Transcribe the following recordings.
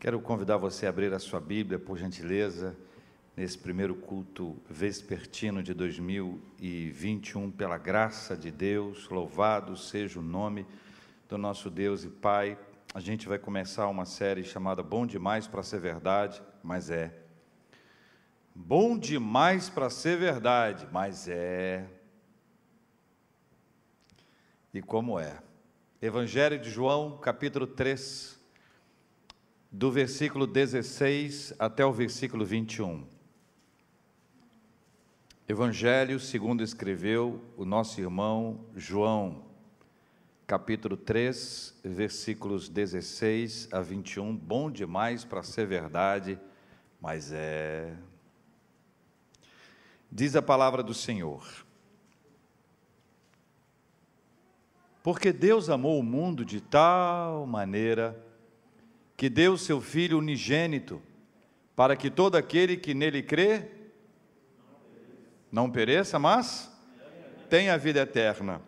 Quero convidar você a abrir a sua Bíblia, por gentileza, nesse primeiro culto vespertino de 2021, pela graça de Deus, louvado seja o nome do nosso Deus e Pai. A gente vai começar uma série chamada Bom Demais para Ser Verdade, mas é. Bom demais para ser verdade, mas é. E como é? Evangelho de João, capítulo 3, do versículo 16 até o versículo 21. Evangelho, segundo escreveu o nosso irmão João, capítulo 3, versículos 16 a 21, bom demais para ser verdade, mas é. Diz a palavra do Senhor: porque Deus amou o mundo de tal maneira que deu seu Filho unigênito, para que todo aquele que nele crê não pereça, mas tenha a vida eterna.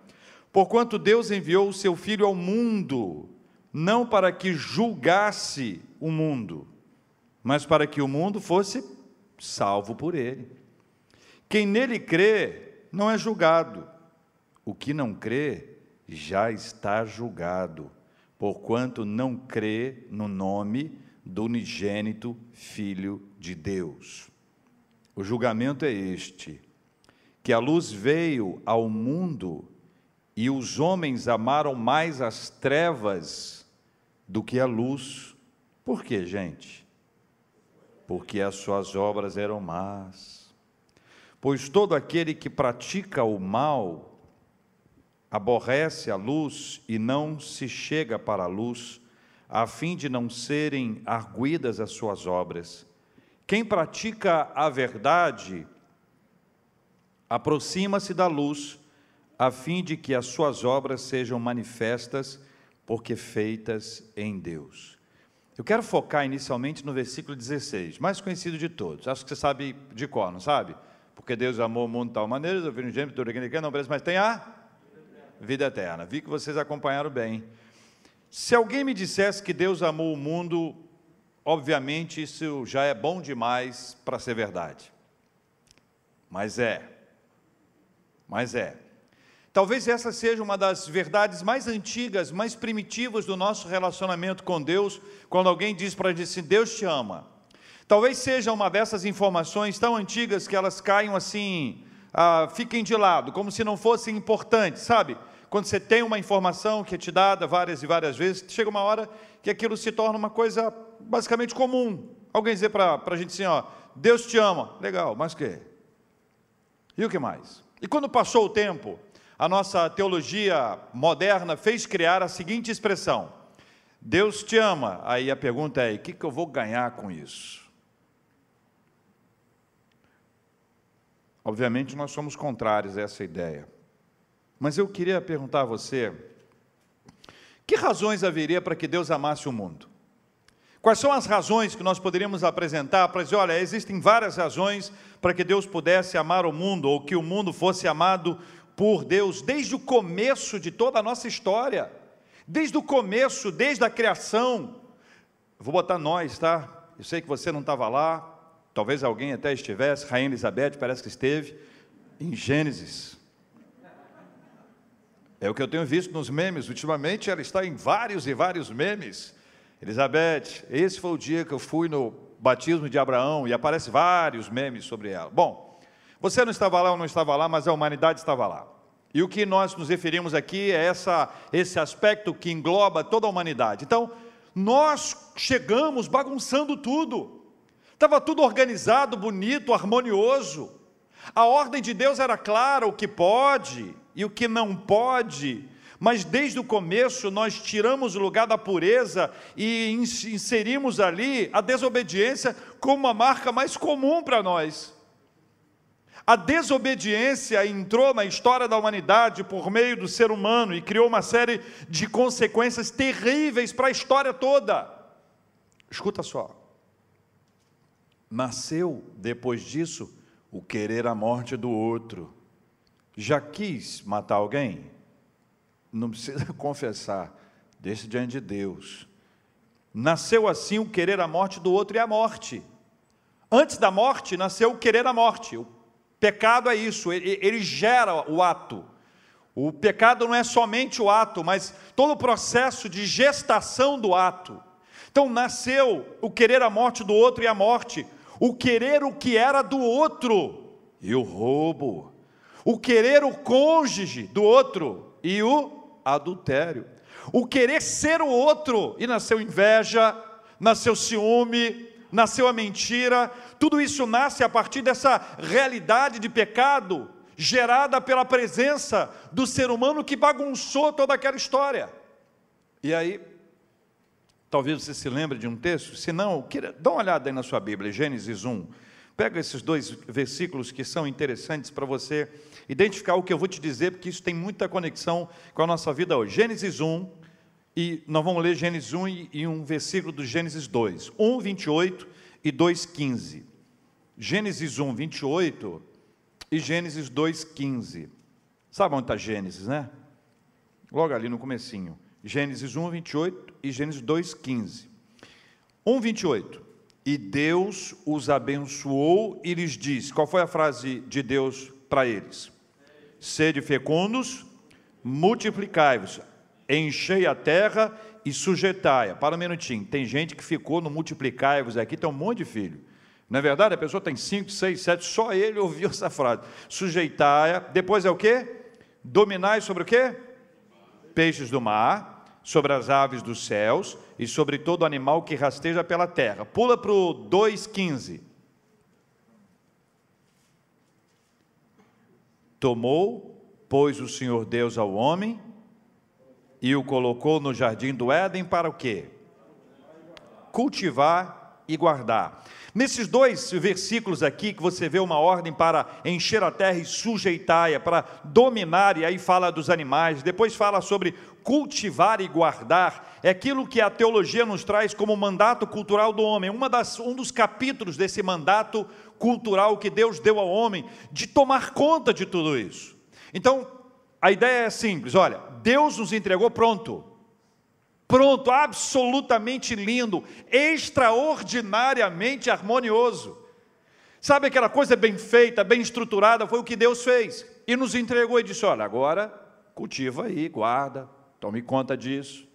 Porquanto Deus enviou o seu Filho ao mundo, não para que julgasse o mundo, mas para que o mundo fosse salvo por ele. Quem nele crê não é julgado. O que não crê já está julgado, porquanto não crê no nome do unigênito Filho de Deus. O julgamento é este, que a luz veio ao mundo, e os homens amaram mais as trevas do que a luz. Por quê, gente? Porque as suas obras eram más. Pois todo aquele que pratica o mal aborrece a luz e não se chega para a luz, a fim de não serem arguidas as suas obras. Quem pratica a verdade aproxima-se da luz, a fim de que as suas obras sejam manifestas, porque feitas em Deus. Eu quero focar inicialmente no versículo 16, mais conhecido de todos. Acho que você sabe de cor, não sabe? Porque Deus amou o mundo de tal maneira, o Filho de Deus, não parece, mas tem a vida eterna. Vi que vocês acompanharam bem. Se alguém me dissesse que Deus amou o mundo, obviamente isso já é bom demais para ser verdade. Mas é. Talvez essa seja uma das verdades mais antigas, mais primitivas do nosso relacionamento com Deus, quando alguém diz para a gente assim: Deus te ama. Talvez seja uma dessas informações tão antigas que elas caiam assim, fiquem de lado, como se não fossem importantes, sabe? Quando você tem uma informação que é te dada várias e várias vezes, chega uma hora que aquilo se torna uma coisa basicamente comum. Alguém dizer para a gente assim, ó, Deus te ama. Legal, mas o quê? E o que mais? E quando passou o tempo, a nossa teologia moderna fez criar a seguinte expressão: Deus te ama. Aí a pergunta é, o que eu vou ganhar com isso? Obviamente nós somos contrários a essa ideia. Mas eu queria perguntar a você, que razões haveria para que Deus amasse o mundo? Quais são as razões que nós poderíamos apresentar para dizer, olha, existem várias razões para que Deus pudesse amar o mundo, ou que o mundo fosse amado por Deus, desde o começo de toda a nossa história, desde o começo, desde a criação. Vou botar nós, tá? Eu sei que você não estava lá, talvez alguém até estivesse, Rainha Elizabeth parece que esteve, em Gênesis. É o que eu tenho visto nos memes, ultimamente ela está em vários e vários memes. Elizabeth, esse foi o dia que eu fui no batismo de Abraão, e aparecem vários memes sobre ela. Bom, você não estava lá ou não estava lá, mas a humanidade estava lá. E o que nós nos referimos aqui é esse aspecto que engloba toda a humanidade. Então, nós chegamos bagunçando tudo. Estava tudo organizado, bonito, harmonioso. A ordem de Deus era clara, o que pode e o que não pode. Mas desde o começo nós tiramos o lugar da pureza e inserimos ali a desobediência como uma marca mais comum para nós. A desobediência entrou na história da humanidade por meio do ser humano e criou uma série de consequências terríveis para a história toda. Escuta só. Nasceu, depois disso, o querer a morte do outro. Já quis matar alguém? Não precisa confessar, deixa diante de Deus. Nasceu assim o querer a morte do outro e a morte. Antes da morte, nasceu o querer a morte. O pecado é isso, ele gera o ato. O pecado não é somente o ato, mas todo o processo de gestação do ato. Então, nasceu o querer a morte do outro e a morte. O querer o que era do outro e o roubo. O querer o cônjuge do outro e o adultério. O querer ser o outro e nasceu inveja, nasceu ciúme, nasceu a mentira. Tudo isso nasce a partir dessa realidade de pecado gerada pela presença do ser humano que bagunçou toda aquela história. E aí, talvez você se lembre de um texto, se não, dá uma olhada aí na sua Bíblia, Gênesis 1. Pega esses dois versículos que são interessantes para você identificar o que eu vou te dizer, porque isso tem muita conexão com a nossa vida hoje. Gênesis 1, e nós vamos ler Gênesis 1 e um versículo do Gênesis 2, 1, 28 e 2, 15. Gênesis 1, 28 e Gênesis 2, 15. Sabe onde está Gênesis, né? Logo ali no comecinho. Gênesis 1, 28 e Gênesis 2, 15. 1, 28. E Deus os abençoou e lhes disse, qual foi a frase de Deus para eles? Sede fecundos, multiplicai-vos, enchei a terra e sujeitai-a. Para um minutinho, tem gente que ficou no multiplicai-vos aqui, tem um monte de filho. Não é verdade? A pessoa tem 5, 6, 7, só ele ouviu essa frase. Sujeitai-a, depois é o quê? Dominai sobre o quê? Peixes do mar, sobre as aves dos céus e sobre todo animal que rasteja pela terra. Pula para o 2,15. Tomou, pois, o Senhor Deus ao homem e o colocou no jardim do Éden para o quê? Cultivar e guardar. Nesses dois versículos aqui, que você vê uma ordem para encher a terra e sujeitar-a, para dominar, e aí fala dos animais, depois fala sobre cultivar e guardar, é aquilo que a teologia nos traz como mandato cultural do homem, um dos capítulos desse mandato cultural que Deus deu ao homem, de tomar conta de tudo isso. Então, a ideia é simples, olha, Deus nos entregou pronto, absolutamente lindo, extraordinariamente harmonioso. Sabe aquela coisa bem feita, bem estruturada, foi o que Deus fez, e nos entregou e disse, olha, agora cultiva aí, guarda, tome conta disso.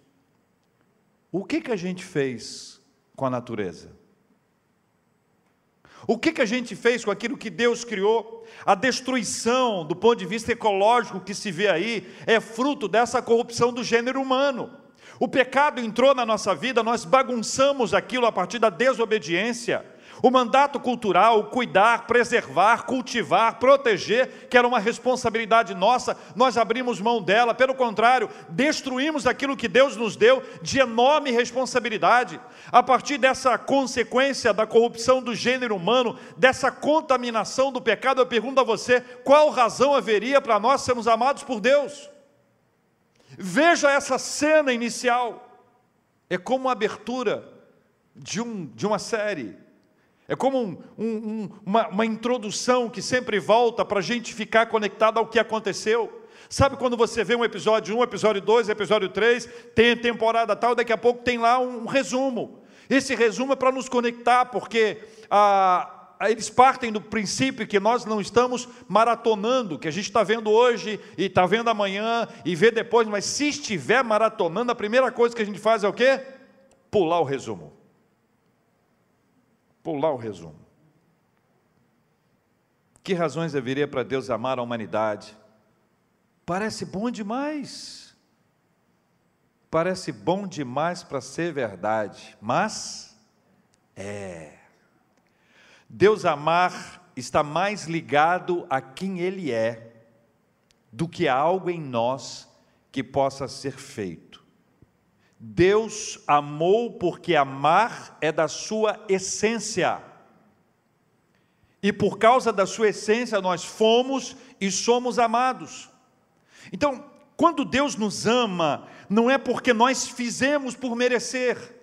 O que a gente fez com a natureza? O que a gente fez com aquilo que Deus criou? A destruição, do ponto de vista ecológico que se vê aí, é fruto dessa corrupção do gênero humano. O pecado entrou na nossa vida, nós bagunçamos aquilo a partir da desobediência. O mandato cultural, o cuidar, preservar, cultivar, proteger, que era uma responsabilidade nossa, nós abrimos mão dela, pelo contrário, destruímos aquilo que Deus nos deu de enorme responsabilidade. A partir dessa consequência da corrupção do gênero humano, dessa contaminação do pecado, eu pergunto a você, qual razão haveria para nós sermos amados por Deus? Veja essa cena inicial, é como a abertura de uma série, é como uma introdução que sempre volta para a gente ficar conectado ao que aconteceu. Sabe quando você vê um episódio 1, episódio 2, episódio 3, tem a temporada tal, daqui a pouco tem lá um resumo. Esse resumo é para nos conectar, porque eles partem do princípio que nós não estamos maratonando, que a gente está vendo hoje, e está vendo amanhã, e vê depois, mas se estiver maratonando, a primeira coisa que a gente faz é o quê? Pular o resumo. Pular o resumo. Que razões haveria para Deus amar a humanidade? Parece bom demais. Parece bom demais para ser verdade, mas é. Deus amar está mais ligado a quem Ele é do que a algo em nós que possa ser feito. Deus amou porque amar é da sua essência, e por causa da sua essência nós fomos e somos amados. Então, quando Deus nos ama, não é porque nós fizemos por merecer,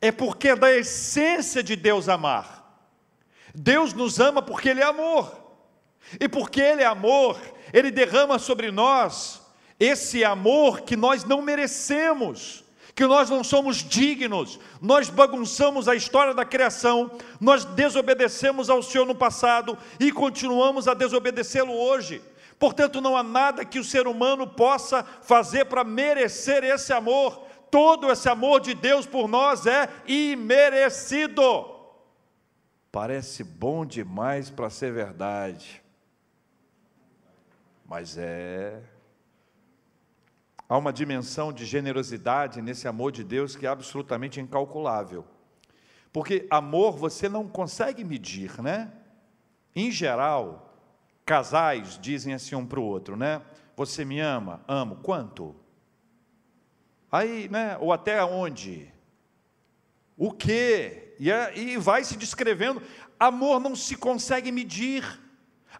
é porque é da essência de Deus amar. Deus nos ama porque Ele é amor, e porque Ele é amor, Ele derrama sobre nós esse amor que nós não merecemos, que nós não somos dignos, nós bagunçamos a história da criação, nós desobedecemos ao Senhor no passado e continuamos a desobedecê-lo hoje. Portanto, não há nada que o ser humano possa fazer para merecer esse amor. Todo esse amor de Deus por nós é imerecido. Parece bom demais para ser verdade, mas é. Há uma dimensão de generosidade nesse amor de Deus que é absolutamente incalculável, porque amor você não consegue medir, né? Em geral, casais dizem assim um para o outro, né? Você me ama? Amo. Quanto? Aí, né? Ou até onde? O quê? E vai se descrevendo. Amor não se consegue medir.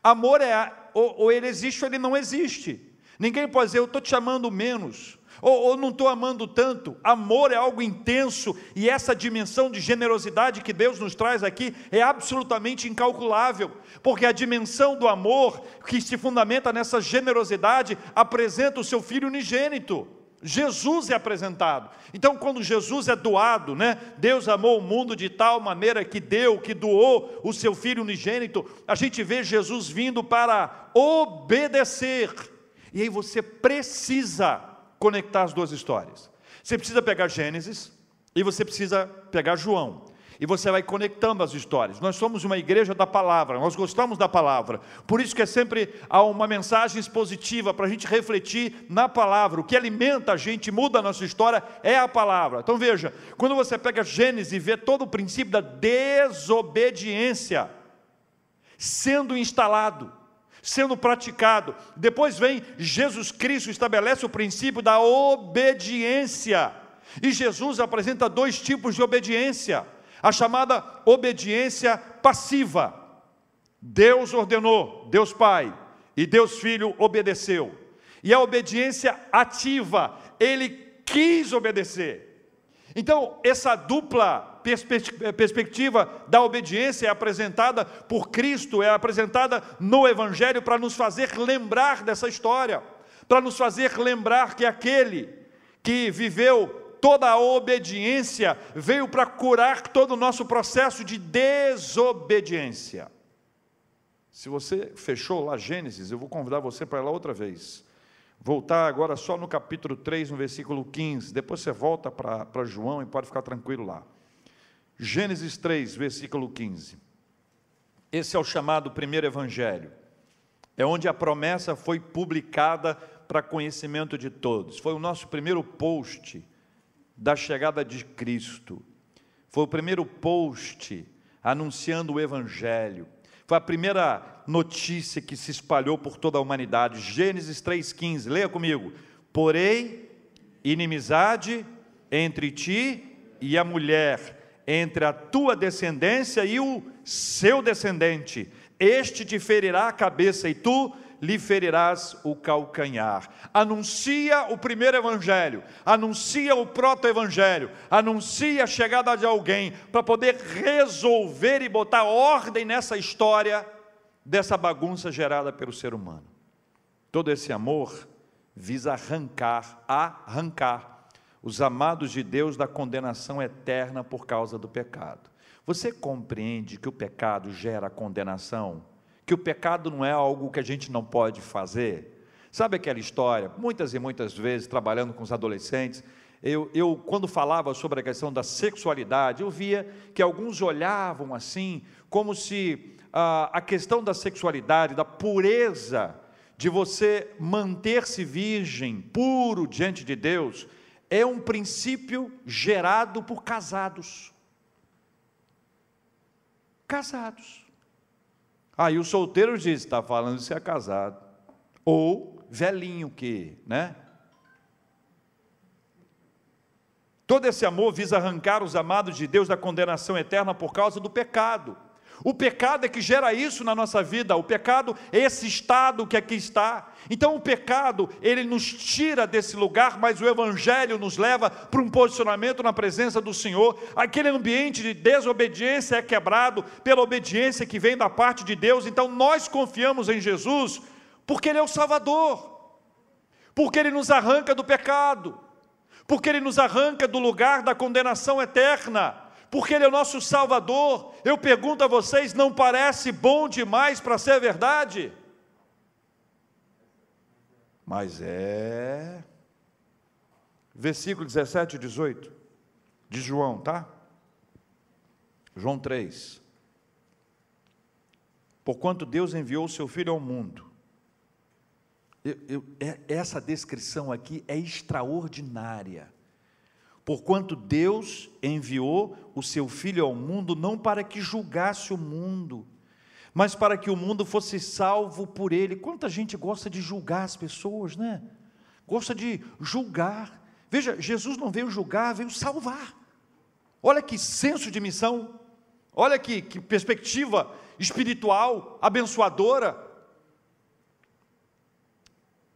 Amor é ou ele existe ou ele não existe. Ninguém pode dizer, eu estou te amando menos, ou não estou amando tanto. Amor é algo intenso, e essa dimensão de generosidade que Deus nos traz aqui é absolutamente incalculável, porque a dimensão do amor que se fundamenta nessa generosidade apresenta o seu Filho unigênito. Jesus é apresentado. Então, quando Jesus é doado, né? Deus amou o mundo de tal maneira que deu, que doou o seu Filho unigênito, a gente vê Jesus vindo para obedecer. E aí você precisa conectar as duas histórias. Você precisa pegar Gênesis e você precisa pegar João. E você vai conectando as histórias. Nós somos uma igreja da palavra, nós gostamos da palavra. Por isso que é sempre há uma mensagem expositiva para a gente refletir na palavra. O que alimenta a gente, muda a nossa história, é a palavra. Então veja, quando você pega Gênesis e vê todo o princípio da desobediência sendo instalado, sendo praticado, depois vem Jesus Cristo, estabelece o princípio da obediência, e Jesus apresenta dois tipos de obediência, a chamada obediência passiva, Deus ordenou, Deus Pai, e Deus Filho obedeceu, e a obediência ativa, ele quis obedecer. Então, essa dupla perspectiva da obediência é apresentada por Cristo, é apresentada no Evangelho para nos fazer lembrar dessa história, para nos fazer lembrar que aquele que viveu toda a obediência veio para curar todo o nosso processo de desobediência. Se você fechou lá Gênesis, eu vou convidar você para ir lá outra vez. Voltar agora só no capítulo 3, no versículo 15, depois você volta para João e pode ficar tranquilo lá. Gênesis 3, versículo 15. Esse é o chamado primeiro evangelho, é onde a promessa foi publicada para conhecimento de todos. Foi o nosso primeiro post da chegada de Cristo, foi o primeiro post anunciando o evangelho, foi a primeira notícia que se espalhou por toda a humanidade. Gênesis 3,15, leia comigo. Porém, inimizade entre ti e a mulher, entre a tua descendência e o seu descendente. Este te ferirá a cabeça e tu lhe ferirás o calcanhar. Anuncia o primeiro evangelho, anuncia o proto-evangelho, anuncia a chegada de alguém para poder resolver e botar ordem nessa história, dessa bagunça gerada pelo ser humano. Todo esse amor visa arrancar os amados de Deus da condenação eterna por causa do pecado. Você compreende que o pecado gera condenação? Que o pecado não é algo que a gente não pode fazer? Sabe aquela história, muitas e muitas vezes, trabalhando com os adolescentes, eu quando falava sobre a questão da sexualidade, eu via que alguns olhavam assim, como se a questão da sexualidade, da pureza, de você manter-se virgem, puro diante de Deus, é um princípio gerado por casados. Casados. Aí o solteiro diz, está falando de ser casado, ou velhinho que, né? Todo esse amor visa arrancar os amados de Deus da condenação eterna por causa do pecado. O pecado é que gera isso na nossa vida, o pecado é esse estado que aqui está. Então o pecado, ele nos tira desse lugar, mas o evangelho nos leva para um posicionamento na presença do Senhor. Aquele ambiente de desobediência é quebrado pela obediência que vem da parte de Deus. Então nós confiamos em Jesus, porque Ele é o Salvador, porque Ele nos arranca do pecado, porque Ele nos arranca do lugar da condenação eterna, porque Ele é o nosso Salvador. Eu pergunto a vocês, não parece bom demais para ser verdade? Mas é. Versículo 17 e 18, de João, tá? João 3. Porquanto Deus enviou o seu Filho ao mundo. Essa descrição aqui é extraordinária. Porquanto Deus enviou o seu Filho ao mundo, não para que julgasse o mundo, mas para que o mundo fosse salvo por Ele. Quanta gente gosta de julgar as pessoas, né? Gosta de julgar. Veja, Jesus não veio julgar, veio salvar. Olha que senso de missão, olha que perspectiva espiritual, abençoadora.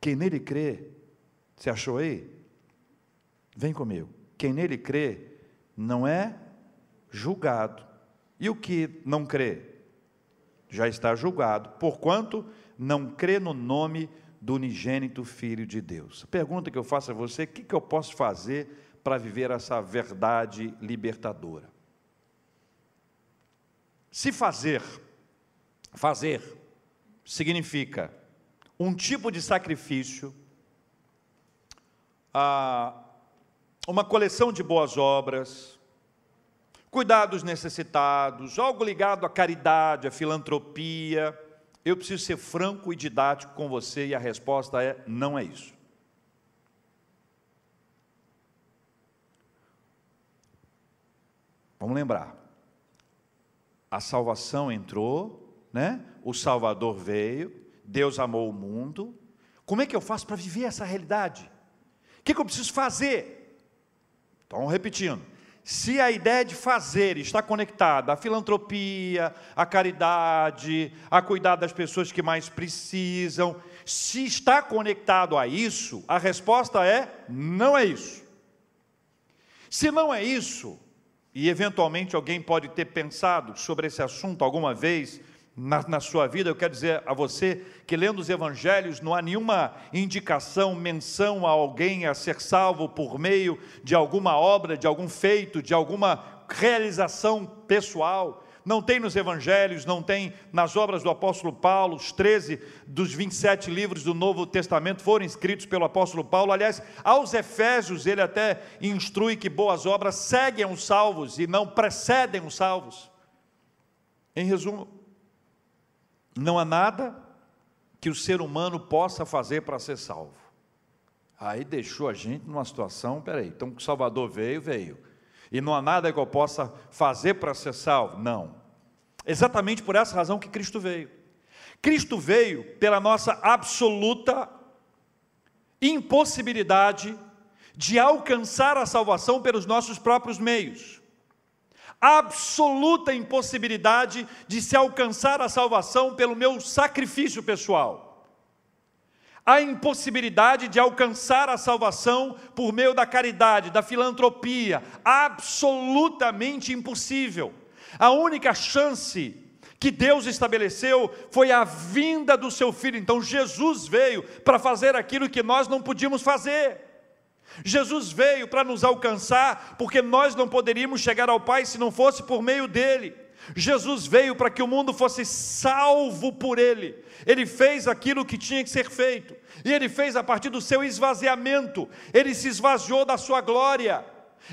Quem nele crê, você achou aí? Vem comigo. Quem nele crê não é julgado. E o que não crê? Já está julgado, porquanto não crê no nome do unigênito Filho de Deus. A pergunta que eu faço a você, o que eu posso fazer para viver essa verdade libertadora? Se fazer significa um tipo de sacrifício, uma coleção de boas obras, cuidar dos necessitados, algo ligado à caridade, à filantropia. Eu preciso ser franco e didático com você, e a resposta é, não é isso. Vamos lembrar, a salvação entrou, né? O Salvador veio, Deus amou o mundo. Como é que eu faço para viver essa realidade? O que eu preciso fazer? Então, repetindo, se a ideia de fazer está conectada à filantropia, à caridade, a cuidar das pessoas que mais precisam, se está conectado a isso, a resposta é, não é isso. Se não é isso, e eventualmente alguém pode ter pensado sobre esse assunto alguma vez na sua vida, eu quero dizer a você que lendo os evangelhos não há nenhuma indicação, menção a alguém a ser salvo por meio de alguma obra, de algum feito, de alguma realização pessoal. Não tem nos evangelhos, não tem nas obras do apóstolo Paulo. Os 13 dos 27 livros do Novo Testamento foram escritos pelo apóstolo Paulo. Aliás, aos Efésios ele até instrui que boas obras seguem os salvos e não precedem os salvos. Em resumo, não há nada que o ser humano possa fazer para ser salvo. Aí deixou a gente numa situação, peraí, então o Salvador veio, e não há nada que eu possa fazer para ser salvo? Não. Exatamente por essa razão que Cristo veio. Cristo veio pela nossa absoluta impossibilidade de alcançar a salvação pelos nossos próprios meios. Absoluta impossibilidade de se alcançar a salvação pelo meu sacrifício pessoal. A impossibilidade de alcançar a salvação por meio da caridade, da filantropia, absolutamente impossível. A única chance que Deus estabeleceu foi a vinda do seu Filho. Então Jesus veio para fazer aquilo que nós não podíamos fazer. Jesus veio para nos alcançar, porque nós não poderíamos chegar ao Pai se não fosse por meio dEle. Jesus veio para que o mundo fosse salvo por Ele. Ele fez aquilo que tinha que ser feito, e Ele fez a partir do seu esvaziamento. Ele se esvaziou da sua glória,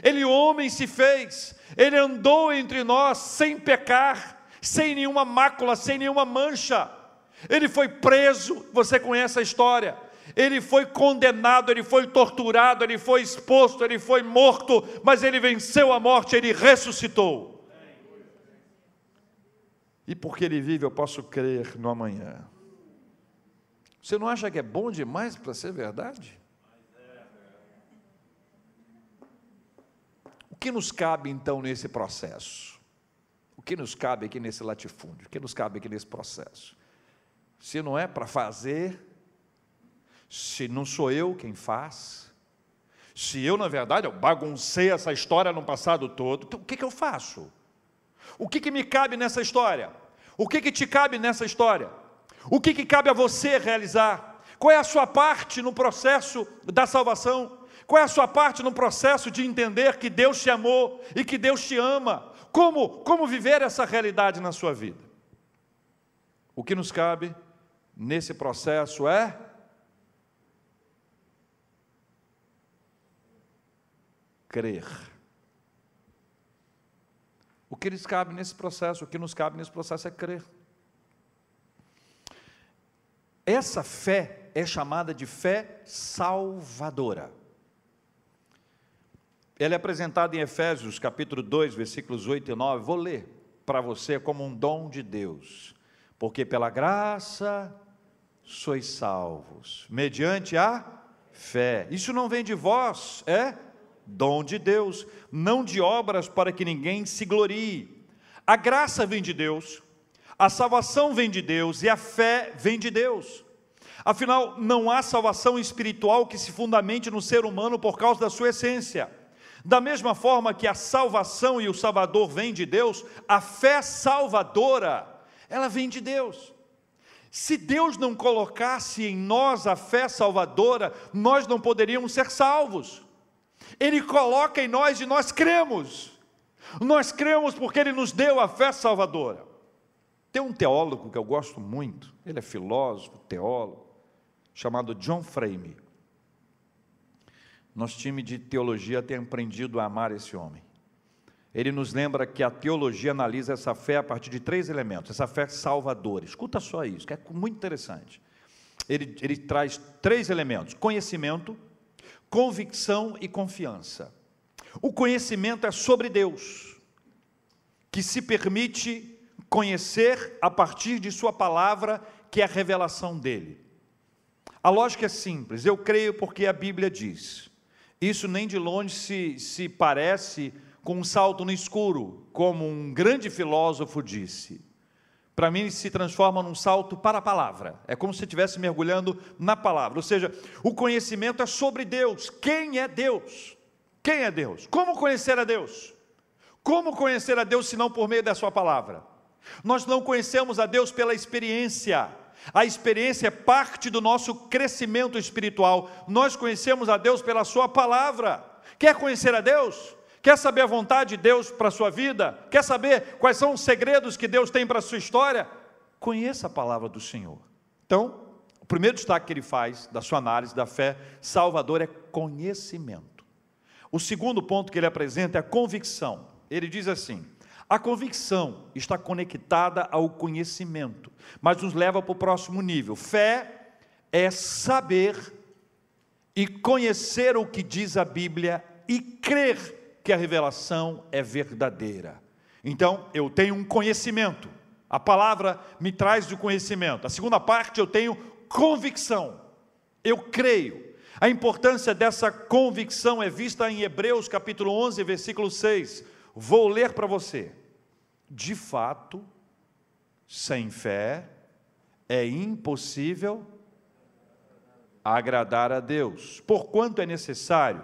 Ele homem se fez, Ele andou entre nós sem pecar, sem nenhuma mácula, sem nenhuma mancha. Ele foi preso, você conhece a história. Ele foi condenado, Ele foi torturado, Ele foi exposto, Ele foi morto, mas Ele venceu a morte, Ele ressuscitou. E porque Ele vive, eu posso crer no amanhã. Você não acha que é bom demais para ser verdade? O que nos cabe então nesse processo? O que nos cabe aqui nesse latifúndio? O que nos cabe aqui nesse processo? Se não é para fazer, se não sou eu quem faz, se eu, na verdade, eu baguncei essa história no passado todo, então, o que eu faço? O que me cabe nessa história? O que te cabe nessa história? O que cabe a você realizar? Qual é a sua parte no processo da salvação? Qual é a sua parte no processo de entender que Deus te amou e que Deus te ama? Como viver essa realidade na sua vida? O que nos cabe nesse processo é crer. O que nos cabe nesse processo é crer. Essa fé é chamada de fé salvadora. Ela é apresentada em Efésios, capítulo 2, versículos 8 e 9. Vou ler para você como um dom de Deus. Porque pela graça sois salvos, mediante a fé. Isso não vem de vós, é dom de Deus, não de obras para que ninguém se glorie. A graça vem de Deus, a salvação vem de Deus e a fé vem de Deus. Afinal, não há salvação espiritual que se fundamente no ser humano por causa da sua essência. Da mesma forma que a salvação e o Salvador vêm de Deus, a fé salvadora, ela vem de Deus. Se Deus não colocasse em nós a fé salvadora, nós não poderíamos ser salvos. Ele coloca em nós e nós cremos. Nós cremos porque Ele nos deu a fé salvadora. Tem um teólogo que eu gosto muito, ele é filósofo, teólogo, chamado John Frame. Nosso time de teologia tem aprendido a amar esse homem. Ele nos lembra que a teologia analisa essa fé a partir de três elementos, essa fé salvadora. Escuta só isso, que é muito interessante. Ele traz três elementos: conhecimento, convicção e confiança. O conhecimento é sobre Deus, que se permite conhecer a partir de sua palavra, que é a revelação dele. A lógica é simples: eu creio porque a Bíblia diz. Isso nem de longe se parece com um salto no escuro, como um grande filósofo disse. Para mim, se transforma num salto para a palavra. É como se estivesse mergulhando na palavra. Ou seja, o conhecimento é sobre Deus. Quem é Deus? Quem é Deus? Como conhecer a Deus? Como conhecer a Deus, senão por meio da sua palavra? Nós não conhecemos a Deus pela experiência. A experiência é parte do nosso crescimento espiritual. Nós conhecemos a Deus pela sua palavra. Quer conhecer a Deus? Quer saber a vontade de Deus para a sua vida? Quer saber quais são os segredos que Deus tem para a sua história? Conheça a palavra do Senhor. Então, o primeiro destaque que ele faz da sua análise da fé salvadora é conhecimento. O segundo ponto que ele apresenta é a convicção. Ele diz assim: a convicção está conectada ao conhecimento, mas nos leva para o próximo nível. Fé é saber e conhecer o que diz a Bíblia e crer que a revelação é verdadeira. Então, eu tenho um conhecimento, a palavra me traz o conhecimento. A segunda parte, eu tenho convicção, eu creio. A importância dessa convicção é vista em Hebreus capítulo 11, versículo 6, vou ler para você: de fato, sem fé, é impossível agradar a Deus, porquanto é necessário,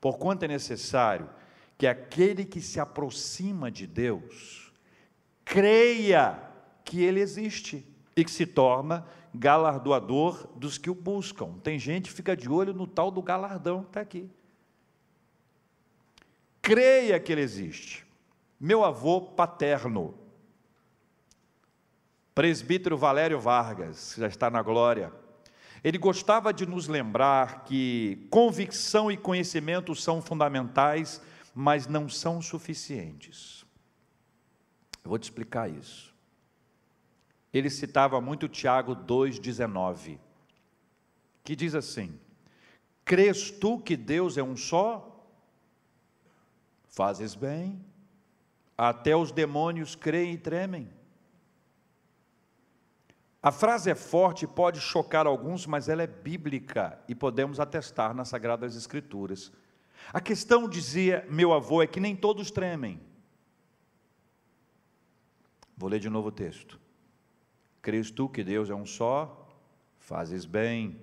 Porquanto é necessário que aquele que se aproxima de Deus creia que Ele existe e que se torna galardoador dos que o buscam. Tem gente que fica de olho no tal do galardão que está aqui. Creia que Ele existe. Meu avô paterno, presbítero Valério Vargas, que já está na glória, ele gostava de nos lembrar que convicção e conhecimento são fundamentais, mas não são suficientes. Eu vou te explicar isso. Ele citava muito Tiago 2,19, que diz assim: crês tu que Deus é um só? Fazes bem, até os demônios creem e tremem. A frase é forte e pode chocar alguns, mas ela é bíblica e podemos atestar nas Sagradas Escrituras. A questão, dizia meu avô, é que nem todos tremem. Vou ler de novo o texto: crês tu que Deus é um só? Fazes bem,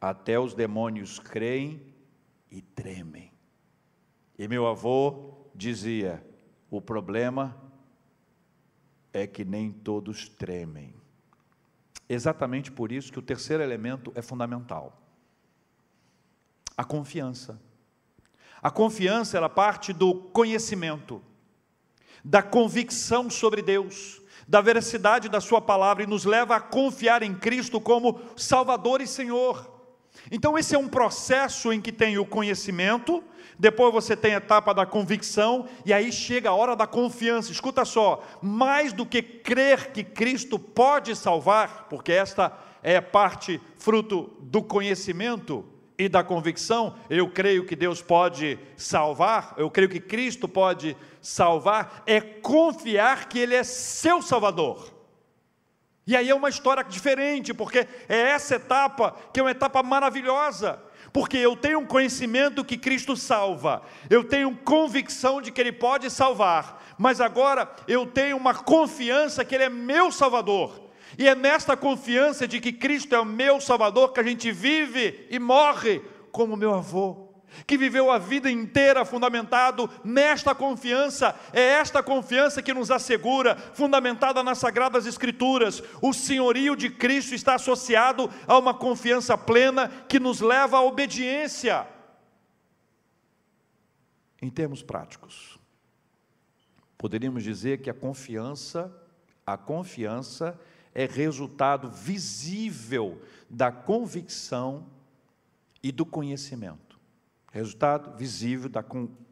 até os demônios creem e tremem. E meu avô dizia: o problema é que nem todos tremem. Exatamente por isso que o terceiro elemento é fundamental. a confiança. A confiança, ela parte do conhecimento, da convicção sobre Deus, da veracidade da sua palavra, e nos leva a confiar em Cristo como Salvador e Senhor. Então esse é um processo em que tem o conhecimento, depois você tem a etapa da convicção, e aí chega a hora da confiança. Escuta só, mais do que crer que Cristo pode salvar, porque esta é parte, fruto do conhecimento e da convicção, eu creio que Deus pode salvar, eu creio que Cristo pode salvar, é confiar que Ele é seu Salvador. E aí é uma história diferente, porque é essa etapa, que é uma etapa maravilhosa, porque eu tenho um conhecimento que Cristo salva, eu tenho convicção de que Ele pode salvar, mas agora eu tenho uma confiança que Ele é meu Salvador, e é nesta confiança de que Cristo é o meu Salvador que a gente vive e morre como meu avô, que viveu a vida inteira fundamentado nesta confiança. É esta confiança que nos assegura, fundamentada nas Sagradas Escrituras, o senhorio de Cristo está associado a uma confiança plena que nos leva à obediência. Em termos práticos, poderíamos dizer que a confiança é resultado visível da convicção e do conhecimento. Resultado visível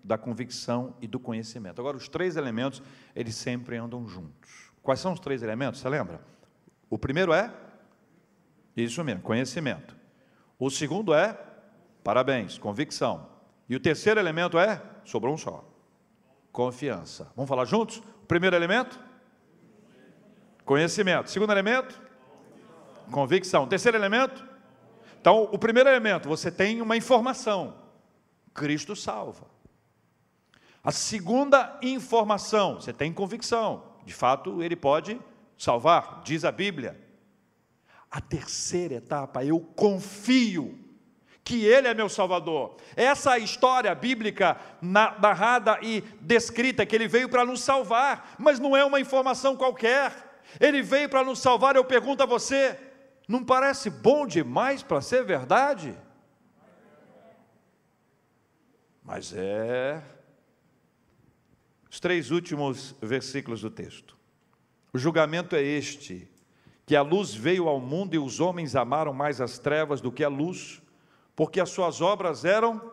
da convicção e do conhecimento. Agora, os três elementos, eles sempre andam juntos. Quais são os três elementos? Você lembra? O primeiro é, isso mesmo, conhecimento. O segundo é, parabéns, convicção. E o terceiro elemento é, sobrou um só, confiança. Vamos falar juntos? O primeiro elemento? Conhecimento. Segundo elemento? Convicção. O terceiro elemento? Então, o primeiro elemento, você tem uma informação. Cristo salva. A segunda informação, você tem convicção, de fato Ele pode salvar, diz a Bíblia. A terceira etapa, eu confio que Ele é meu Salvador. Essa história bíblica narrada e descrita, que Ele veio para nos salvar, mas não é uma informação qualquer. Ele veio para nos salvar. Eu pergunto a você, não parece bom demais para ser verdade? Mas é. Os três últimos versículos do texto. O julgamento é este, que a luz veio ao mundo e os homens amaram mais as trevas do que a luz, porque as suas obras eram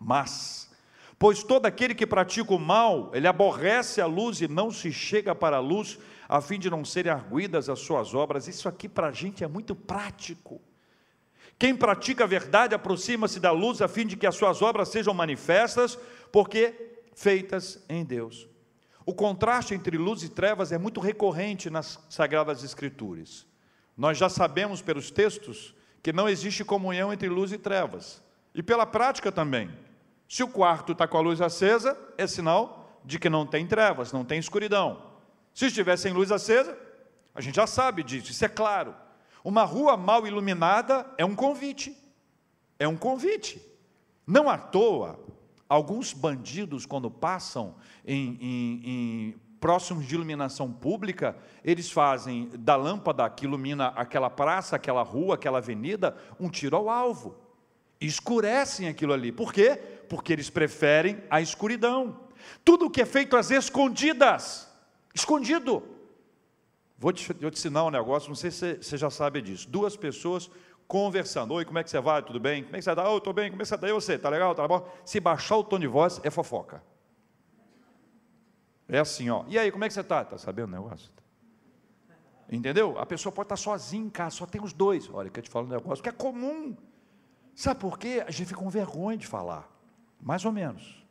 más. Pois todo aquele que pratica o mal, ele aborrece a luz e não se chega para a luz, a fim de não serem arguidas as suas obras. Isso aqui para a gente é muito prático. Quem pratica a verdade aproxima-se da luz, a fim de que as suas obras sejam manifestas, porque feitas em Deus. O contraste entre luz e trevas é muito recorrente nas Sagradas Escrituras. Nós já sabemos pelos textos que não existe comunhão entre luz e trevas. E pela prática também. Se o quarto está com a luz acesa, é sinal de que não tem trevas, não tem escuridão. Se estiver sem luz acesa, a gente já sabe disso, isso é claro. Uma rua mal iluminada é um convite, Não à toa, alguns bandidos, quando passam em próximos de iluminação pública, eles fazem da lâmpada que ilumina aquela praça, aquela rua, aquela avenida, um tiro ao alvo. Escurecem aquilo ali. Por quê? Porque eles preferem a escuridão. Tudo o que é feito às escondidas, escondido. Vou te ensinar um negócio, não sei se você já sabe disso. Duas pessoas conversando. Oi, como é que você vai? Tudo bem? Como é que você está? Oh, estou bem. Como é que você está? E você? Está legal? Está bom? Se baixar o tom de voz, é fofoca. É assim, ó. E aí, como é que você está? Está sabendo o negócio? Entendeu? A pessoa pode estar sozinha em casa, só tem os dois. Olha, que eu te falo um negócio que é comum. Sabe por quê? A gente fica com vergonha de falar. Mais ou menos.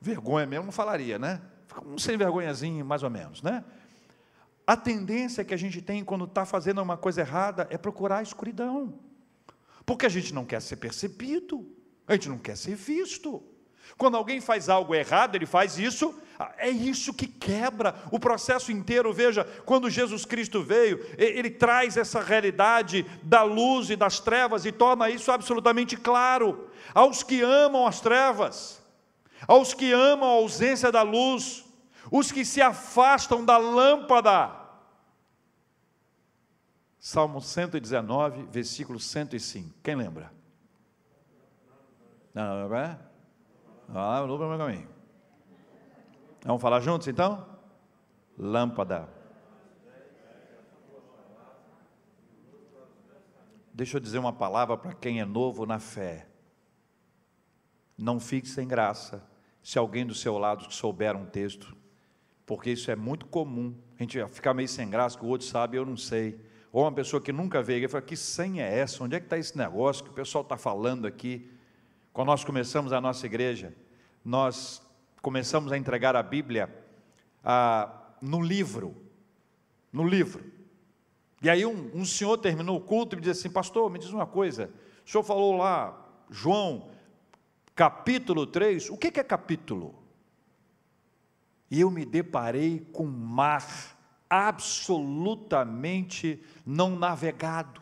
Vergonha mesmo não falaria, né? Fica um sem vergonhazinho, mais ou menos, né? A tendência que a gente tem quando está fazendo uma coisa errada é procurar a escuridão, porque a gente não quer ser percebido, a gente não quer ser visto. Quando alguém faz algo errado, ele faz isso, é isso que quebra o processo inteiro. Veja, quando Jesus Cristo veio, Ele traz essa realidade da luz e das trevas e torna isso absolutamente claro. Aos que amam as trevas, aos que amam a ausência da luz, os que se afastam da lâmpada. Salmo 119, versículo 105. Quem lembra? Não, agora é? Ah, o meu caminho. Vamos falar juntos então? Lâmpada. Deixa eu dizer uma palavra para quem é novo na fé. Não fique sem graça se alguém do seu lado souber um texto, porque isso é muito comum. A gente fica meio sem graça, que o outro sabe, eu não sei. Ou uma pessoa que nunca veio, e fala, que senha é essa? Onde é que está esse negócio que o pessoal está falando aqui? Quando nós começamos a nossa igreja, nós começamos a entregar a Bíblia no livro. E aí um senhor terminou o culto e me disse assim, pastor, me diz uma coisa, o senhor falou lá, João, capítulo 3, o que é capítulo? E eu me deparei com um mar absolutamente não navegado.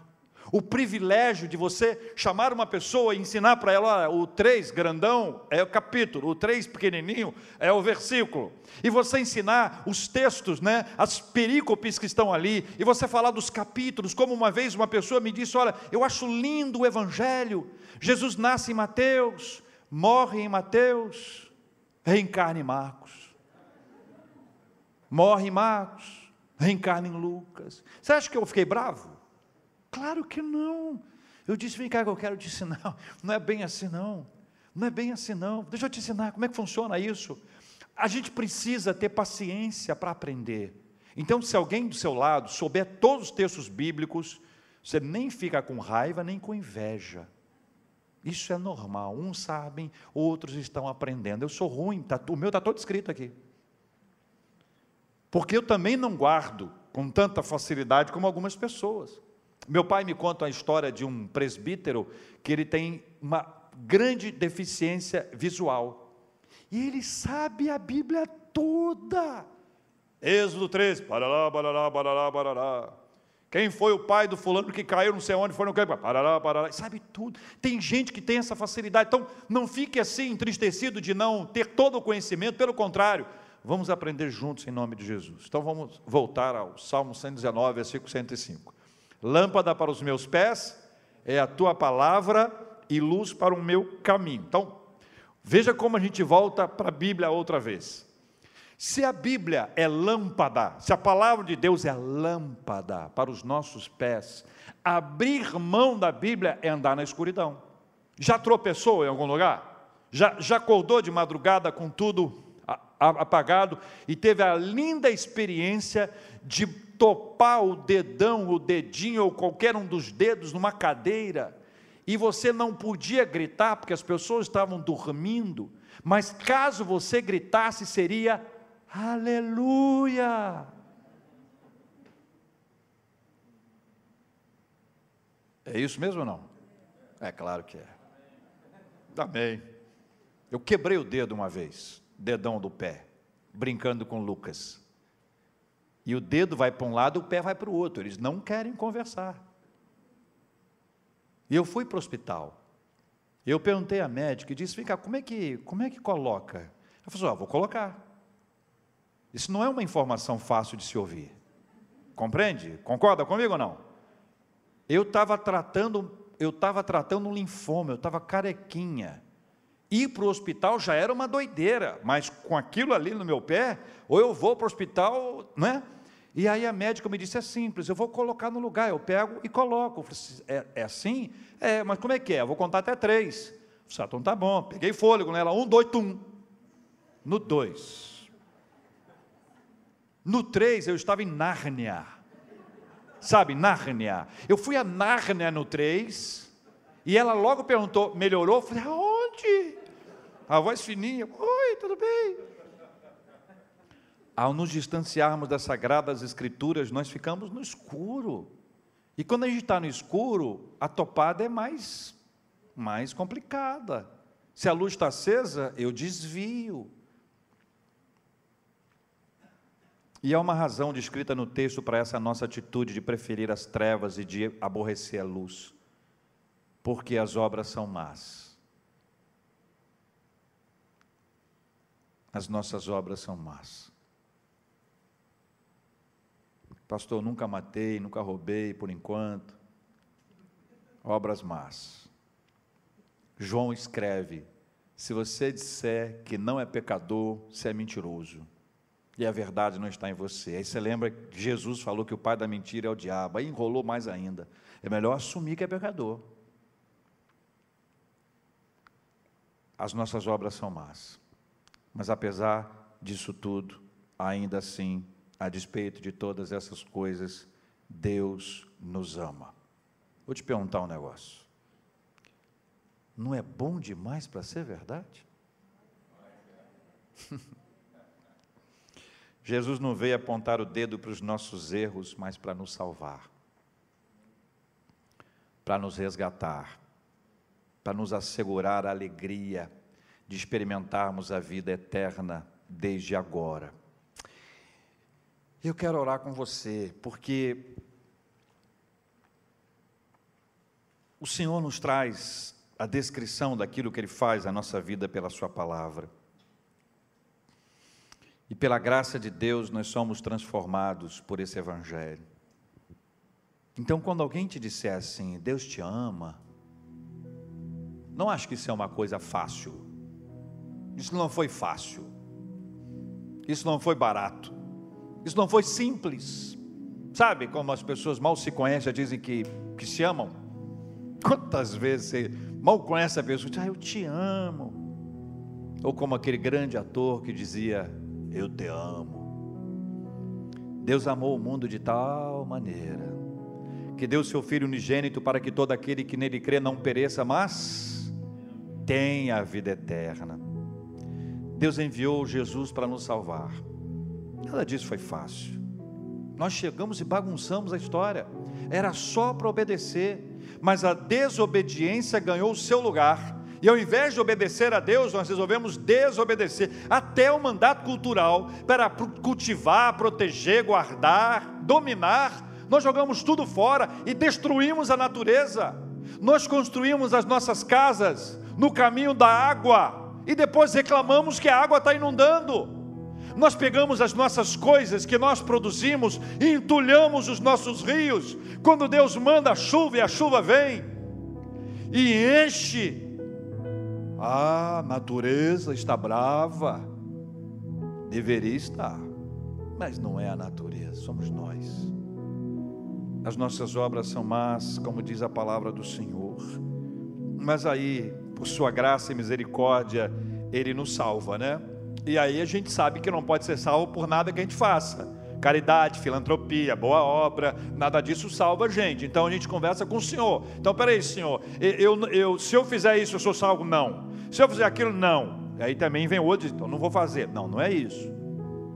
O privilégio de você chamar uma pessoa e ensinar para ela, olha, o 3 grandão é o capítulo, o 3 pequenininho é o versículo, e você ensinar os textos, né, as perícopes que estão ali, e você falar dos capítulos, como uma vez uma pessoa me disse, olha, eu acho lindo o Evangelho, Jesus nasce em Mateus, morre em Mateus, reencarna em Marcos, morre em Marcos, reencarna em Lucas. Você acha que eu fiquei bravo? Claro que não. Eu disse, vem cá que eu quero te ensinar. Não é bem assim não. Não é bem assim não. Deixa eu te ensinar como é que funciona isso. A gente precisa ter paciência para aprender. Então, se alguém do seu lado souber todos os textos bíblicos, você nem fica com raiva, nem com inveja. Isso é normal. Uns sabem, outros estão aprendendo. Eu sou ruim, o meu está todo escrito aqui. Porque eu também não guardo com tanta facilidade como algumas pessoas. Meu pai me conta a história de um presbítero que ele tem uma grande deficiência visual, e ele sabe a Bíblia toda, Êxodo 13, barará, barará, barará, barará. Quem foi o pai do fulano que caiu, não sei onde, foi no campo, barará, barará. Sabe tudo. Tem gente que tem essa facilidade, então não fique assim entristecido de não ter todo o conhecimento, pelo contrário, vamos aprender juntos em nome de Jesus. Então vamos voltar ao Salmo 119, versículo 105, lâmpada para os meus pés é a tua palavra e luz para o meu caminho. Então, veja como a gente volta para a Bíblia outra vez. Se a Bíblia é lâmpada, se a palavra de Deus é lâmpada para os nossos pés, abrir mão da Bíblia é andar na escuridão. Já tropeçou em algum lugar? Já acordou de madrugada com tudo apagado e teve a linda experiência de topar o dedão, o dedinho ou qualquer um dos dedos numa cadeira, e você não podia gritar porque as pessoas estavam dormindo, mas caso você gritasse seria aleluia. É isso mesmo ou não? É claro que é. Amém. Eu quebrei o dedo uma vez, dedão do pé, brincando com Lucas. E o dedo vai para um lado, o pé vai para o outro, eles não querem conversar. E eu fui para o hospital, eu perguntei à médica, e disse, vem cá, como é que coloca? Ela falou, vou colocar. Isso não é uma informação fácil de se ouvir, compreende? Concorda comigo ou não? Eu estava tratando um linfoma, eu estava carequinha. Ir para o hospital já era uma doideira, mas com aquilo ali no meu pé, ou eu vou para o hospital, né? E aí a médica me disse, é simples, eu vou colocar no lugar, eu pego e coloco. Eu falei, é assim? É, mas como é que é? Eu vou contar até 3. Eu falei, então tá bom, peguei fôlego nela, 1, 2, 1. No 2. No 3 eu estava em Nárnia, sabe, Nárnia. Eu fui a Nárnia no 3, e ela logo perguntou, melhorou? Eu falei, aonde? A voz fininha, oi, tudo bem? Ao nos distanciarmos das Sagradas Escrituras, nós ficamos no escuro, e quando a gente está no escuro, a topada é mais complicada. Se a luz está acesa, eu desvio, e há uma razão descrita no texto para essa nossa atitude de preferir as trevas e de aborrecer a luz, porque as obras são más. As nossas obras são más. Pastor, eu nunca matei, nunca roubei, por enquanto. Obras más. João escreve: se você disser que não é pecador, você é mentiroso, e a verdade não está em você. Aí você lembra que Jesus falou que o pai da mentira é o diabo, aí enrolou mais ainda. É melhor assumir que é pecador. As nossas obras são más, mas apesar disso tudo, ainda assim, a despeito de todas essas coisas, Deus nos ama. Vou te perguntar um negócio: não é bom demais para ser verdade? Jesus não veio apontar o dedo para os nossos erros, mas para nos salvar, para nos resgatar, para nos assegurar a alegria de experimentarmos a vida eterna desde agora. Eu quero orar com você, porque o Senhor nos traz a descrição daquilo que Ele faz na nossa vida pela Sua palavra. E pela graça de Deus, nós somos transformados por esse Evangelho. Então, quando alguém te disser assim, Deus te ama, não acho que isso é uma coisa fácil. Isso não foi fácil. Isso não foi barato. Isso não foi simples. Sabe como as pessoas mal se conhecem, dizem que se amam? Quantas vezes você mal conhece a pessoa, diz, eu te amo. Ou como aquele grande ator que dizia, eu te amo. Deus amou o mundo de tal maneira que deu seu Filho unigênito para que todo aquele que nele crê não pereça, mas tenha a vida eterna. Deus enviou Jesus para nos salvar. Nada disso foi fácil. Nós chegamos e bagunçamos a história. Era só para obedecer, mas a desobediência ganhou o seu lugar, e ao invés de obedecer a Deus, nós resolvemos desobedecer até o mandato cultural para cultivar, proteger, guardar, dominar. Nós jogamos tudo fora e destruímos a natureza. Nós construímos as nossas casas no caminho da água e depois reclamamos que a água está inundando. Nós pegamos as nossas coisas que nós produzimos e entulhamos os nossos rios. Quando Deus manda a chuva, e a chuva vem e enche. A natureza está brava. Deveria estar, mas não é a natureza, somos nós. As nossas obras são más, como diz a palavra do Senhor. Mas aí, por sua graça e misericórdia, Ele nos salva, né? E aí a gente sabe que não pode ser salvo por nada que a gente faça. Caridade, filantropia, boa obra, nada disso salva a gente. Então a gente conversa com o Senhor. Então, peraí, Senhor, se eu fizer isso, eu sou salvo? Não. Se eu fizer aquilo, não. E aí também vem outro, então não vou fazer. Não, não é isso.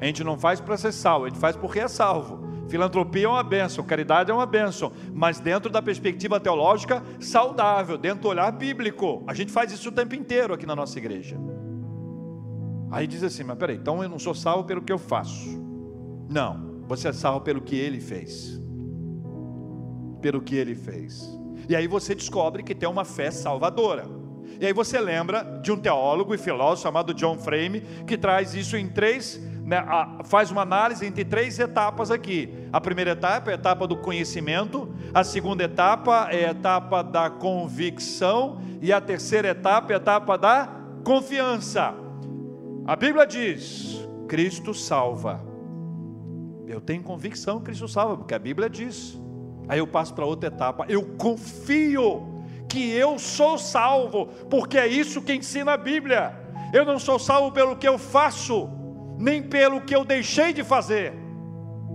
A gente não faz para ser salvo, a gente faz porque é salvo. Filantropia é uma bênção, caridade é uma bênção, mas dentro da perspectiva teológica saudável, dentro do olhar bíblico. A gente faz isso o tempo inteiro aqui na nossa igreja. Aí diz assim, mas peraí, então eu não sou salvo pelo que eu faço. Não, você é salvo pelo que Ele fez. Pelo que Ele fez. E aí você descobre que tem uma fé salvadora. E aí você lembra de um teólogo e filósofo chamado John Frame, que traz isso em três, né, faz uma análise entre três etapas aqui. A primeira etapa é a etapa do conhecimento, a segunda etapa é a etapa da convicção, e a terceira etapa é a etapa da confiança. A Bíblia diz, Cristo salva. Eu tenho convicção que Cristo salva, porque a Bíblia diz. Aí eu passo para outra etapa, eu confio que eu sou salvo, porque é isso que ensina a Bíblia. Eu não sou salvo pelo que eu faço, nem pelo que eu deixei de fazer.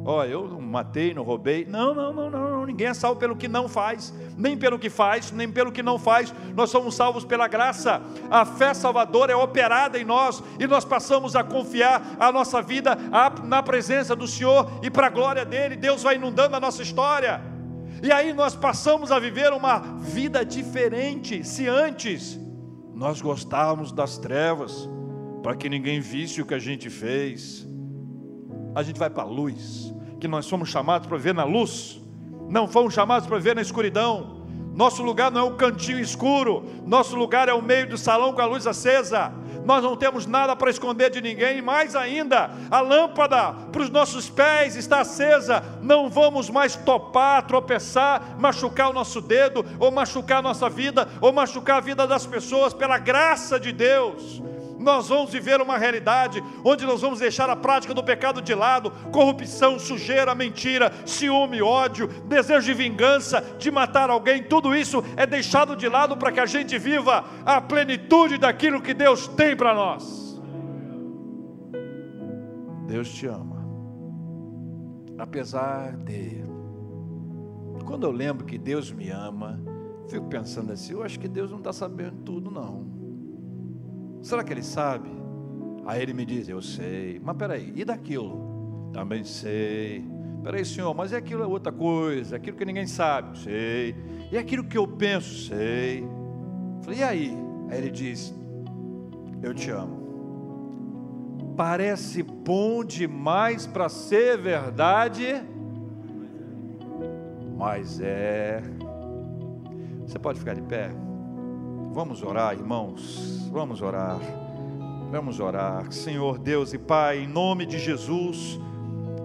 Olha, eu não matei, não roubei. Não, ninguém é salvo pelo que não faz, nem pelo que faz, nem pelo que não faz. Nós somos salvos pela graça. A fé salvadora é operada em nós, e nós passamos a confiar a nossa vida na presença do Senhor, e para a glória dEle, Deus vai inundando a nossa história. E aí nós passamos a viver uma vida diferente. Se antes nós gostávamos das trevas, para que ninguém visse o que a gente fez, a gente vai para a luz, que nós somos chamados para viver na luz, não fomos chamados para viver na escuridão. Nosso lugar não é o cantinho escuro, nosso lugar é o meio do salão com a luz acesa. nós não temos nada para esconder de ninguém, mais ainda, a lâmpada para os nossos pés está acesa, não vamos mais topar, tropeçar, machucar o nosso dedo, ou machucar a nossa vida, ou machucar a vida das pessoas. Pela graça de Deus, nós vamos viver uma realidade onde nós vamos deixar a prática do pecado de lado, corrupção, sujeira, mentira, ciúme, ódio, desejo de vingança, de matar alguém, tudo isso é deixado de lado para que a gente viva a plenitude daquilo que Deus tem para nós. Deus te ama, apesar de... Quando eu lembro que Deus me ama, fico pensando assim, eu acho que Deus não está sabendo tudo não. Será que Ele sabe? Aí Ele me diz, eu sei, mas peraí, e daquilo? Também sei. Peraí, Senhor, mas e aquilo é outra coisa, aquilo que ninguém sabe? Sei. E aquilo que eu penso? Sei. Falei, e aí? Aí Ele diz, eu te amo. Parece bom demais para ser verdade, mas é. Você pode ficar de pé? Vamos orar, irmãos, vamos orar, Senhor Deus e Pai, em nome de Jesus,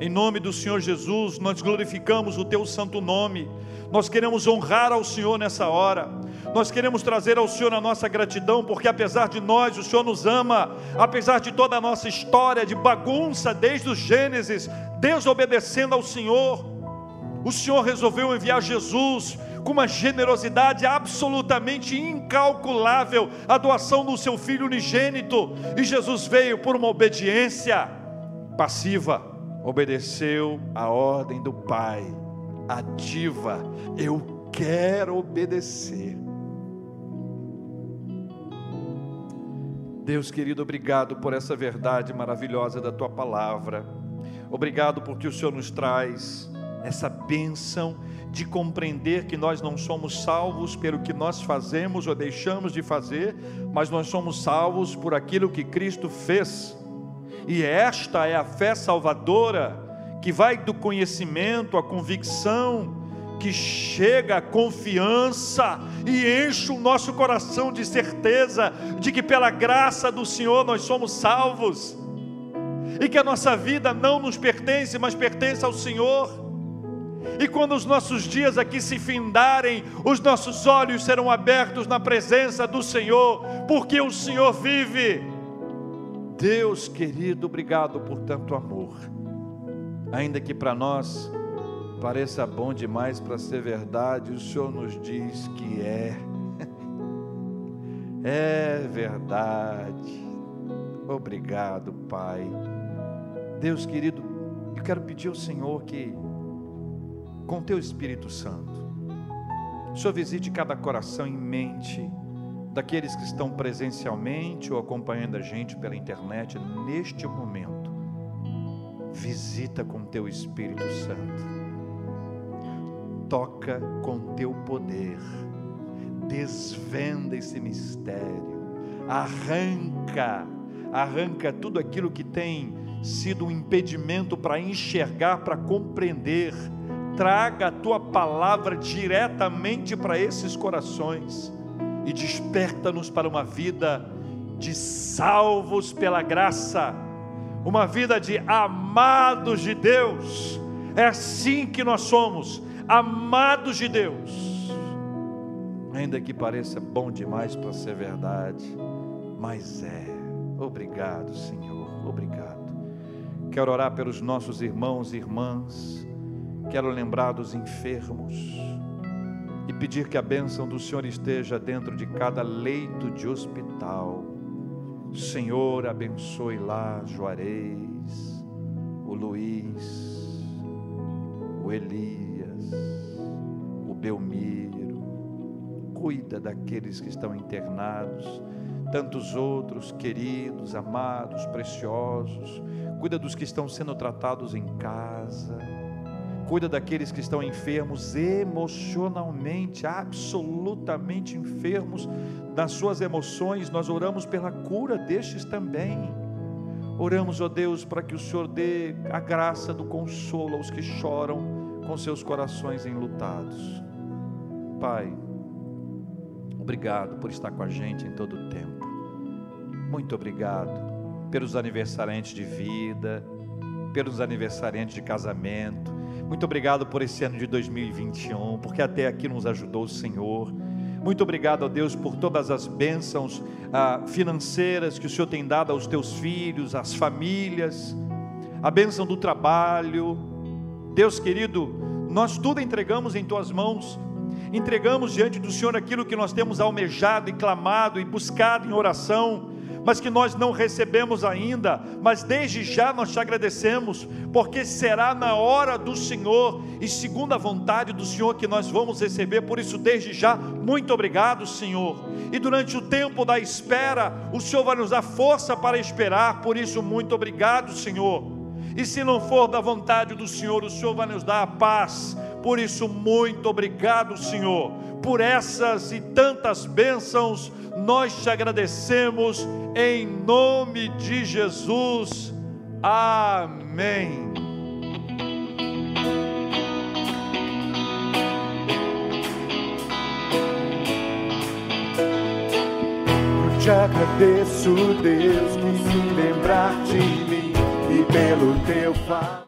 em nome do Senhor Jesus, nós glorificamos o Teu santo nome, nós queremos honrar ao Senhor nessa hora, nós queremos trazer ao Senhor a nossa gratidão, porque apesar de nós, o Senhor nos ama, apesar de toda a nossa história de bagunça, desde o Gênesis, desobedecendo ao Senhor, o Senhor resolveu enviar Jesus, com uma generosidade absolutamente incalculável, a doação do Seu Filho unigênito, e Jesus veio por uma obediência passiva, obedeceu a ordem do Pai, ativa, eu quero obedecer. Deus querido, obrigado por essa verdade maravilhosa da Tua Palavra, obrigado porque o Senhor nos traz essa bênção de compreender que nós não somos salvos pelo que nós fazemos ou deixamos de fazer, mas nós somos salvos por aquilo que Cristo fez, e esta é a fé salvadora, que vai do conhecimento à convicção, que chega a confiança e enche o nosso coração de certeza, de que pela graça do Senhor nós somos salvos, e que a nossa vida não nos pertence, mas pertence ao Senhor. E quando os nossos dias aqui se findarem, os nossos olhos serão abertos na presença do Senhor, porque o Senhor vive. Deus querido, obrigado por tanto amor, ainda que para nós pareça bom demais para ser verdade, o Senhor nos diz que é verdade. Obrigado, Pai. Deus querido, eu quero pedir ao Senhor que com Teu Espírito Santo, o Senhor visite cada coração e mente daqueles que estão presencialmente ou acompanhando a gente pela internet neste momento. Visita com Teu Espírito Santo, toca com Teu poder, desvenda esse mistério, arranca tudo aquilo que tem sido um impedimento para enxergar, para compreender. Traga a Tua Palavra diretamente para esses corações e desperta-nos para uma vida de salvos pela graça, uma vida de amados de Deus. É assim que nós somos, amados de Deus, ainda que pareça bom demais para ser verdade, mas é. Obrigado, Senhor, obrigado. Quero orar pelos nossos irmãos e irmãs, quero lembrar dos enfermos e pedir que a bênção do Senhor esteja dentro de cada leito de hospital. Senhor, abençoe lá Juarez, o Luiz, o Elias, o Belmiro. Cuida daqueles que estão internados, tantos outros queridos, amados, preciosos. Cuida dos que estão sendo tratados em casa. Cuida daqueles que estão enfermos emocionalmente, absolutamente enfermos nas suas emoções. Nós oramos pela cura destes também. Oramos, ó Deus, para que o Senhor dê a graça do consolo aos que choram com seus corações enlutados. Pai, obrigado por estar com a gente em todo o tempo. muito obrigado pelos aniversariantes de vida, pelos aniversariantes de casamento. Muito obrigado por esse ano de 2021, porque até aqui nos ajudou o Senhor. Muito obrigado a Deus por todas as bênçãos financeiras que o Senhor tem dado aos teus filhos, às famílias, a bênção do trabalho. Deus querido, nós tudo entregamos em tuas mãos, entregamos diante do Senhor aquilo que nós temos almejado e clamado e buscado em oração, mas que nós não recebemos ainda, mas desde já nós te agradecemos, porque será na hora do Senhor, e segundo a vontade do Senhor que nós vamos receber. Por isso desde já, muito obrigado Senhor, e durante o tempo da espera, o Senhor vai nos dar força para esperar, por isso muito obrigado Senhor, e se não for da vontade do Senhor, o Senhor vai nos dar a paz, por isso muito obrigado Senhor. Por essas e tantas bênçãos, nós te agradecemos, em nome de Jesus, amém. Eu te agradeço Deus, por se lembrar de mim, e pelo teu favor.